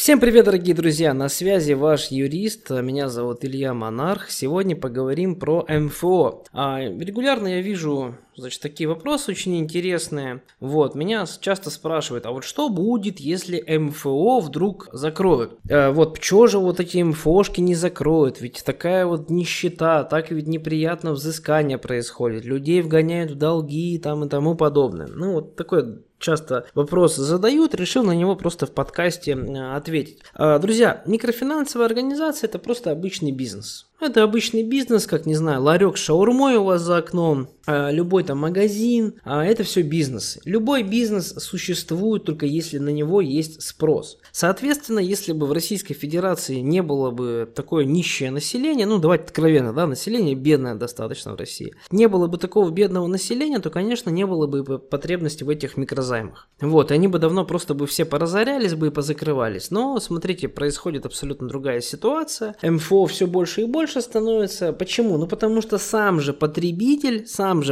Всем привет, дорогие друзья, на связи ваш юрист, меня зовут Илья Монарх. Сегодня поговорим про МФО. Регулярно я вижу, значит, такие вопросы очень интересные. Вот, меня часто спрашивают, а вот что будет, если МФО вдруг закроют? Вот, почему же вот эти МФОшки не закроют? Ведь такая вот нищета, так ведь неприятно взыскание происходит, людей вгоняют в долги там и тому подобное. Ну, вот такое... Часто вопросы задают, решил на него просто в подкасте ответить. Друзья, микрофинансовая организация — это просто обычный бизнес. Это обычный бизнес, как, не знаю, ларек с шаурмой у вас за окном, любой там магазин, это все бизнес. Любой бизнес существует только если на него есть спрос. Соответственно, если бы в Российской Федерации не было бы такое нищее население, ну давайте откровенно, да, население бедное достаточно в России, не было бы такого бедного населения, то, конечно, не было бы потребности в этих микрозаймах. Вот, они бы давно просто бы все поразорялись бы и позакрывались. Но, смотрите, происходит абсолютно другая ситуация, МФО все больше и больше становится. Почему? Ну потому что сам же потребитель, сами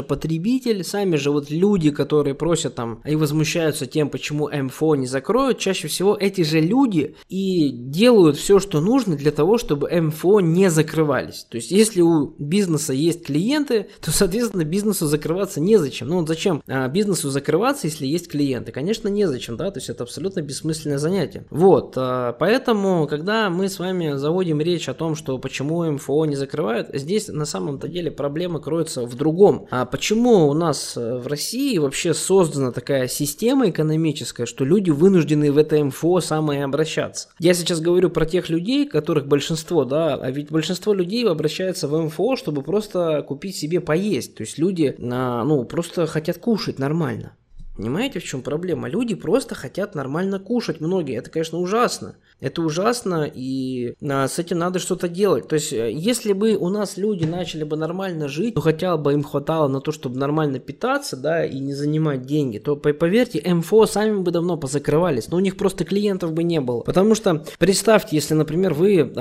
же вот люди, которые просят там и возмущаются тем, почему МФО не закроют, чаще всего эти же люди и делают все, что нужно для того, чтобы МФО не закрывались. То есть, если у бизнеса есть клиенты, то, соответственно, бизнесу закрываться незачем. Ну вот зачем бизнесу закрываться, если есть клиенты? Конечно, незачем, да, то есть это абсолютно бессмысленное занятие. Вот, поэтому, когда мы с вами заводим речь о том, что почему МФО не закрывают, здесь на самом-то деле проблема кроется в другом. А почему у нас в России вообще создана такая система экономическая, что люди вынуждены в это МФО самое обращаться? Я сейчас говорю про тех людей, которых большинство, да, а ведь большинство людей обращается в МФО, чтобы просто купить себе поесть. То есть люди, ну, просто хотят кушать нормально. Понимаете, в чем проблема? Люди просто хотят нормально кушать, многие. Это, конечно, ужасно. Это ужасно, и с этим надо что-то делать. То есть, если бы у нас люди начали бы нормально жить, то хотя бы им хватало на то, чтобы нормально питаться, да, и не занимать деньги, то, поверьте, МФО сами бы давно позакрывались, но у них просто клиентов бы не было. Потому что, представьте, если, например, вы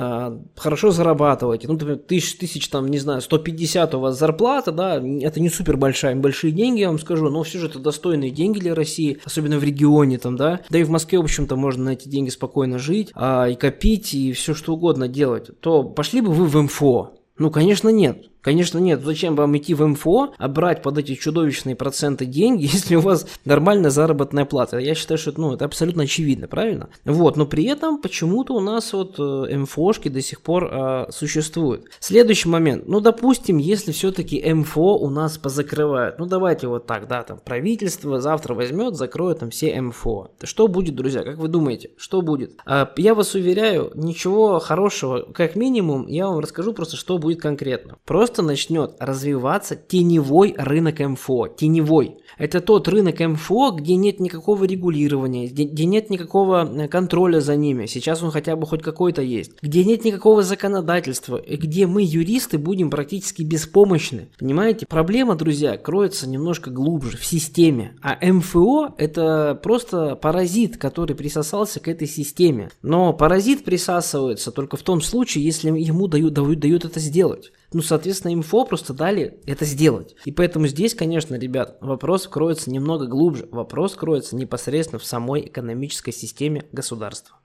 хорошо зарабатываете, ну, например, 1000, там, не знаю, 150 у вас зарплата, да, это не супер большие деньги, я вам скажу, но все же это достойные деньги для России, особенно в регионе там, да, да и в Москве, в общем-то, можно на эти деньги спокойно жить, и копить, и все что угодно делать, то пошли бы вы в МФО? Ну, конечно, нет. Конечно, нет. Зачем вам идти в МФО, а брать под эти чудовищные проценты деньги, если у вас нормальная заработная плата? Я считаю, что это, ну, это абсолютно очевидно, правильно? Вот, но при этом почему-то у нас вот МФОшки до сих пор существуют. Следующий момент. Ну, допустим, если все-таки МФО у нас позакрывают. Ну, давайте вот так, да, там правительство завтра возьмет, закроет там все МФО. Что будет, друзья? Как вы думаете, что будет? Я вас уверяю, ничего хорошего, как минимум, я вам расскажу просто, что будет конкретно. Просто начнет развиваться теневой рынок МФО. Теневой. Это тот рынок МФО, где нет никакого регулирования, где нет никакого контроля за ними. Сейчас он хотя бы хоть какой-то есть. Где нет никакого законодательства, где мы, юристы, будем практически беспомощны. Понимаете? Проблема, друзья, кроется немножко глубже, в системе. А МФО — это просто паразит, который присосался к этой системе. Но паразит присасывается только в том случае, если ему дают это сделать. Ну, соответственно, МФО просто дали это сделать. И поэтому здесь, конечно, ребят, вопрос кроется немного глубже. Вопрос кроется непосредственно в самой экономической системе государства.